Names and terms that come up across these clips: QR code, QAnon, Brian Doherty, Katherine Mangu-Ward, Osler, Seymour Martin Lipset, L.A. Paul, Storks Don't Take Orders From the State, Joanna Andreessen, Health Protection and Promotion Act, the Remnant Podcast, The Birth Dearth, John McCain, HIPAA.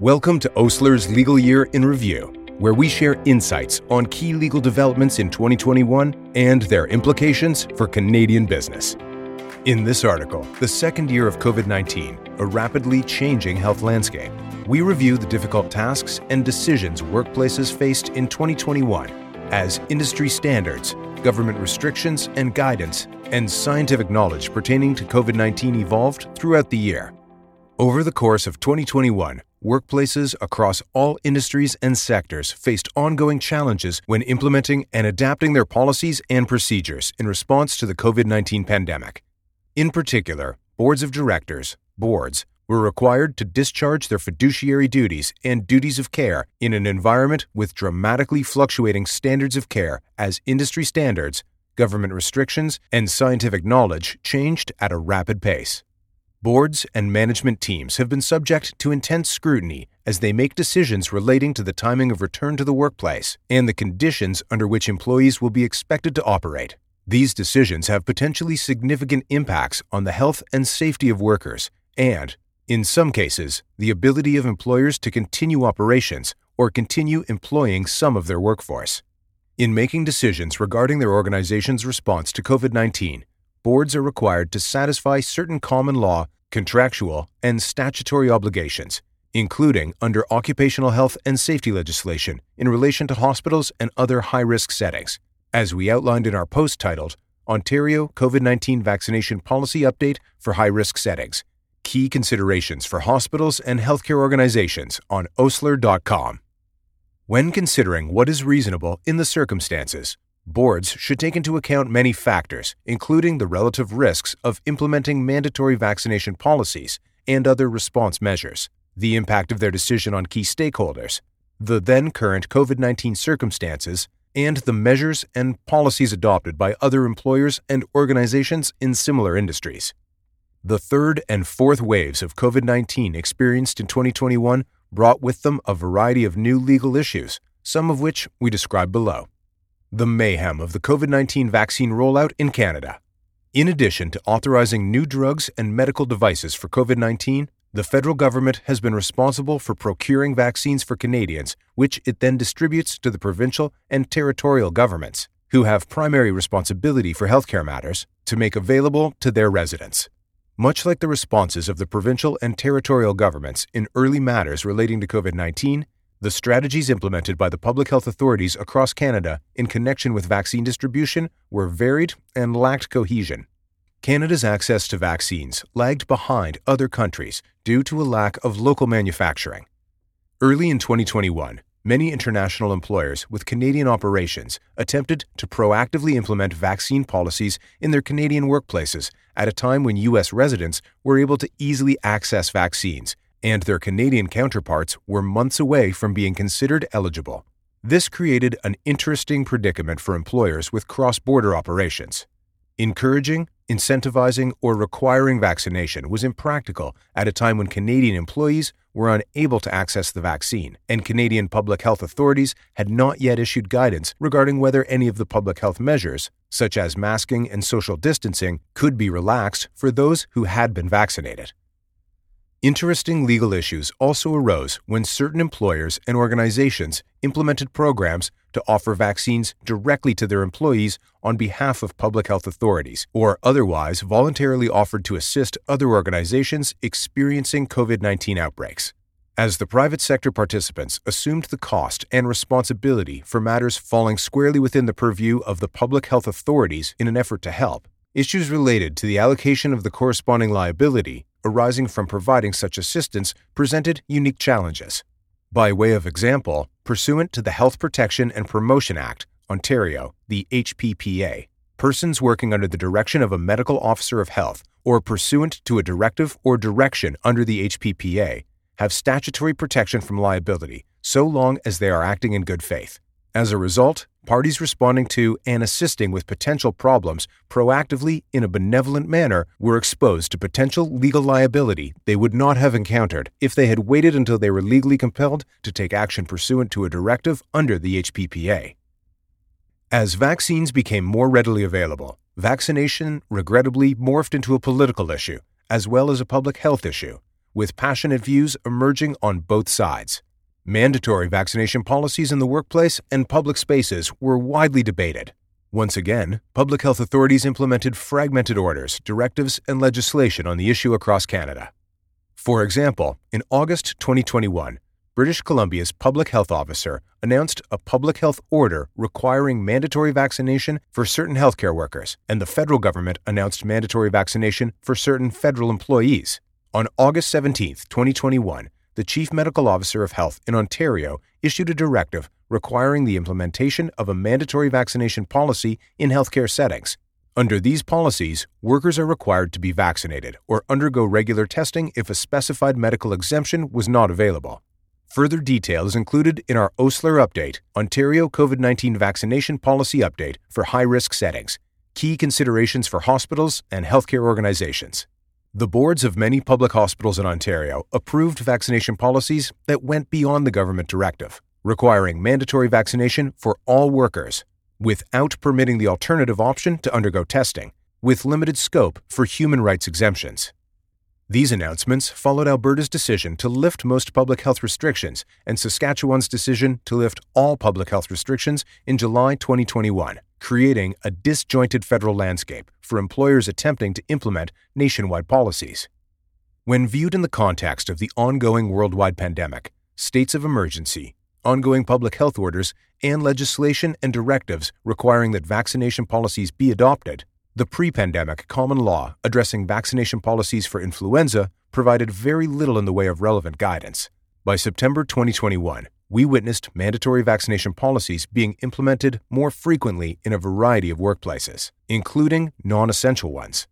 Welcome to Osler's Legal Year in Review, where we share insights on key legal developments in 2021 and their implications for Canadian business. In this article, the second year of COVID-19, a rapidly changing health landscape, we review the difficult tasks and decisions workplaces faced in 2021 as industry standards, government restrictions and guidance, and scientific knowledge pertaining to COVID-19 evolved throughout the year. Over the course of 2021, workplaces across all industries and sectors faced ongoing challenges when implementing and adapting their policies and procedures in response to the COVID-19 pandemic. In particular, boards of directors, boards, were required to discharge their fiduciary duties and duties of care in an environment with dramatically fluctuating standards of care as industry standards, government restrictions, and scientific knowledge changed at a rapid pace. Boards and management teams have been subject to intense scrutiny as they make decisions relating to the timing of return to the workplace and the conditions under which employees will be expected to operate. These decisions have potentially significant impacts on the health and safety of workers and, in some cases, the ability of employers to continue operations or continue employing some of their workforce. In making decisions regarding their organization's response to COVID-19, boards are required to satisfy certain common law, contractual, and statutory obligations, including under occupational health and safety legislation in relation to hospitals and other high-risk settings, as we outlined in our post titled, Ontario COVID-19 Vaccination Policy Update for High-Risk Settings, Key Considerations for Hospitals and Healthcare Organizations on osler.com. When considering what is reasonable in the circumstances, boards should take into account many factors, including the relative risks of implementing mandatory vaccination policies and other response measures, the impact of their decision on key stakeholders, the then-current COVID-19 circumstances, and the measures and policies adopted by other employers and organizations in similar industries. The third and fourth waves of COVID-19 experienced in 2021 brought with them a variety of new legal issues, some of which we describe below. The mayhem of the COVID-19 vaccine rollout in Canada. In addition to authorizing new drugs and medical devices for COVID-19, the federal government has been responsible for procuring vaccines for Canadians, which it then distributes to the provincial and territorial governments, who have primary responsibility for healthcare matters, to make available to their residents. Much like the responses of the provincial and territorial governments in early matters relating to COVID-19, the strategies implemented by the public health authorities across Canada in connection with vaccine distribution were varied and lacked cohesion. Canada's access to vaccines lagged behind other countries due to a lack of local manufacturing. Early in 2021, many international employers with Canadian operations attempted to proactively implement vaccine policies in their Canadian workplaces at a time when U.S. residents were able to easily access vaccines, and their Canadian counterparts were months away from being considered eligible. This created an interesting predicament for employers with cross-border operations. Encouraging, incentivizing, or requiring vaccination was impractical at a time when Canadian employees were unable to access the vaccine, and Canadian public health authorities had not yet issued guidance regarding whether any of the public health measures, such as masking and social distancing, could be relaxed for those who had been vaccinated. Interesting legal issues also arose when certain employers and organizations implemented programs to offer vaccines directly to their employees on behalf of public health authorities, or otherwise voluntarily offered to assist other organizations experiencing COVID-19 outbreaks. As the private sector participants assumed the cost and responsibility for matters falling squarely within the purview of the public health authorities in an effort to help, issues related to the allocation of the corresponding liability arising from providing such assistance presented unique challenges. By way of example, pursuant to the Health Protection and Promotion Act, Ontario, the HIPAA, persons working under the direction of a medical officer of health or pursuant to a directive or direction under the HIPAA have statutory protection from liability so long as they are acting in good faith. As a result, parties responding to and assisting with potential problems proactively in a benevolent manner were exposed to potential legal liability they would not have encountered if they had waited until they were legally compelled to take action pursuant to a directive under the HIPAA. As vaccines became more readily available, vaccination regrettably morphed into a political issue as well as a public health issue, with passionate views emerging on both sides. Mandatory vaccination policies in the workplace and public spaces were widely debated. Once again, public health authorities implemented fragmented orders, directives, and legislation on the issue across Canada. For example, in August 2021, British Columbia's public health officer announced a public health order requiring mandatory vaccination for certain healthcare workers, and the federal government announced mandatory vaccination for certain federal employees. On August 17, 2021, the Chief Medical Officer of Health in Ontario issued a directive requiring the implementation of a mandatory vaccination policy in healthcare settings. Under these policies, workers are required to be vaccinated or undergo regular testing if a specified medical exemption was not available. Further detail is included in our Osler Update, Ontario COVID-19 Vaccination Policy Update for High-Risk Settings, Key Considerations for Hospitals and Healthcare Organizations. The boards of many public hospitals in Ontario approved vaccination policies that went beyond the government directive, requiring mandatory vaccination for all workers, without permitting the alternative option to undergo testing, with limited scope for human rights exemptions. These announcements followed Alberta's decision to lift most public health restrictions and Saskatchewan's decision to lift all public health restrictions in July 2021, creating a disjointed federal landscape for employers attempting to implement nationwide policies. When viewed in the context of the ongoing worldwide pandemic, states of emergency, ongoing public health orders, and legislation and directives requiring that vaccination policies be adopted, the pre-pandemic common law addressing vaccination policies for influenza provided very little in the way of relevant guidance. By September 2021, we witnessed mandatory vaccination policies being implemented more frequently in a variety of workplaces, including non-essential ones.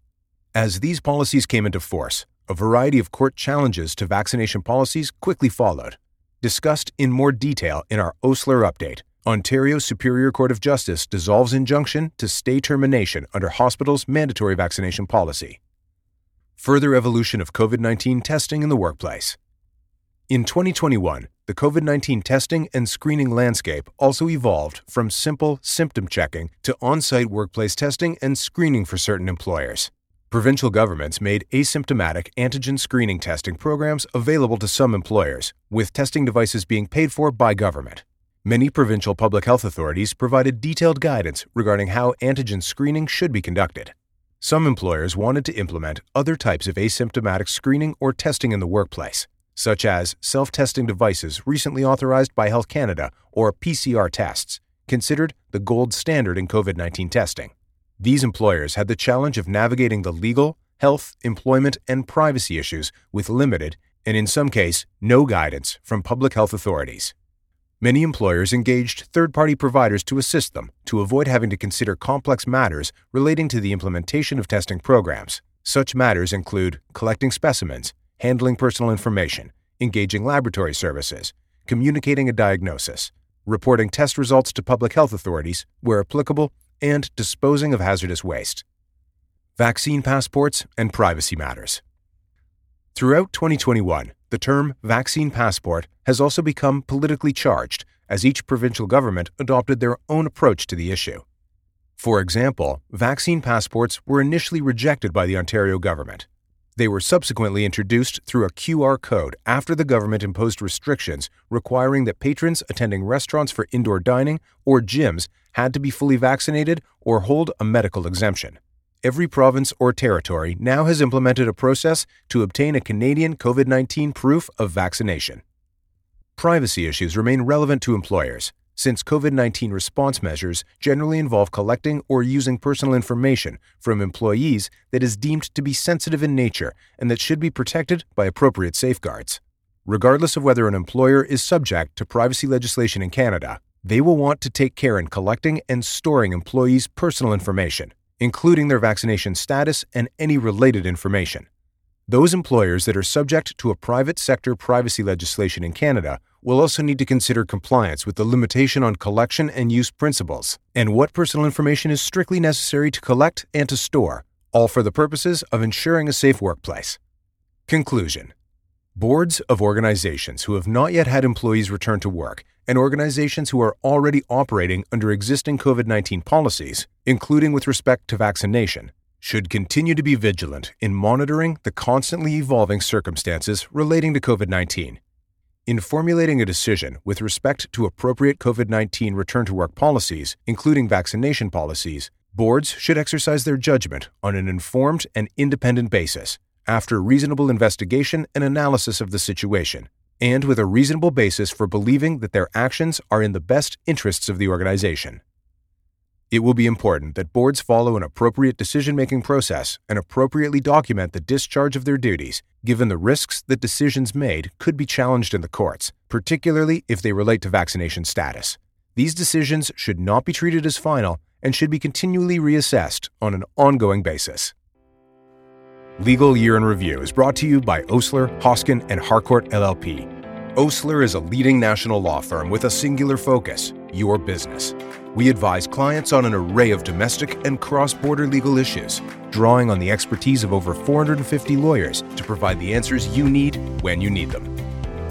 As these policies came into force, a variety of court challenges to vaccination policies quickly followed, discussed in more detail in our Osler Update. Ontario Superior Court of Justice dissolves injunction to stay termination under hospitals' mandatory vaccination policy. Further evolution of COVID-19 testing in the workplace. In 2021, the COVID-19 testing and screening landscape also evolved from simple symptom checking to on-site workplace testing and screening for certain employers. Provincial governments made asymptomatic antigen screening testing programs available to some employers, with testing devices being paid for by government. Many provincial public health authorities provided detailed guidance regarding how antigen screening should be conducted. Some employers wanted to implement other types of asymptomatic screening or testing in the workplace, such as self-testing devices recently authorized by Health Canada or PCR tests, considered the gold standard in COVID-19 testing. These employers had the challenge of navigating the legal, health, employment, and privacy issues with limited, and in some cases, no guidance from public health authorities. Many employers engaged third-party providers to assist them to avoid having to consider complex matters relating to the implementation of testing programs. Such matters include collecting specimens, handling personal information, engaging laboratory services, communicating a diagnosis, reporting test results to public health authorities where applicable, and disposing of hazardous waste. Vaccine passports and privacy matters. Throughout 2021, the term vaccine passport has also become politically charged as each provincial government adopted their own approach to the issue. For example, vaccine passports were initially rejected by the Ontario government. They were subsequently introduced through a QR code after the government imposed restrictions requiring that patrons attending restaurants for indoor dining or gyms had to be fully vaccinated or hold a medical exemption. Every province or territory now has implemented a process to obtain a Canadian COVID-19 proof of vaccination. Privacy issues remain relevant to employers, since COVID-19 response measures generally involve collecting or using personal information from employees that is deemed to be sensitive in nature and that should be protected by appropriate safeguards. Regardless of whether an employer is subject to privacy legislation in Canada, they will want to take care in collecting and storing employees' personal information, including their vaccination status and any related information. Those employers that are subject to a private sector privacy legislation in Canada will also need to consider compliance with the limitation on collection and use principles and what personal information is strictly necessary to collect and to store, all for the purposes of ensuring a safe workplace. Conclusion. Boards of organizations who have not yet had employees return to work and organizations who are already operating under existing COVID-19 policies, including with respect to vaccination, should continue to be vigilant in monitoring the constantly evolving circumstances relating to COVID-19. In formulating a decision with respect to appropriate COVID-19 return-to-work policies, including vaccination policies, boards should exercise their judgment on an informed and independent basis, after reasonable investigation and analysis of the situation, and with a reasonable basis for believing that their actions are in the best interests of the organization. It will be important that boards follow an appropriate decision-making process and appropriately document the discharge of their duties, given the risks that decisions made could be challenged in the courts, particularly if they relate to vaccination status. These decisions should not be treated as final and should be continually reassessed on an ongoing basis. Legal Year in Review is brought to you by Osler, Hoskin, and Harcourt LLP. Osler is a leading national law firm with a singular focus: your business. We advise clients on an array of domestic and cross-border legal issues, drawing on the expertise of over 450 lawyers to provide the answers you need when you need them.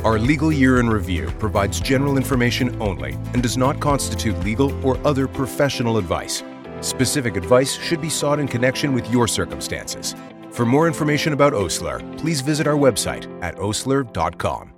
Our Legal Year in Review provides general information only and does not constitute legal or other professional advice. Specific advice should be sought in connection with your circumstances. For more information about Osler, please visit our website at osler.com.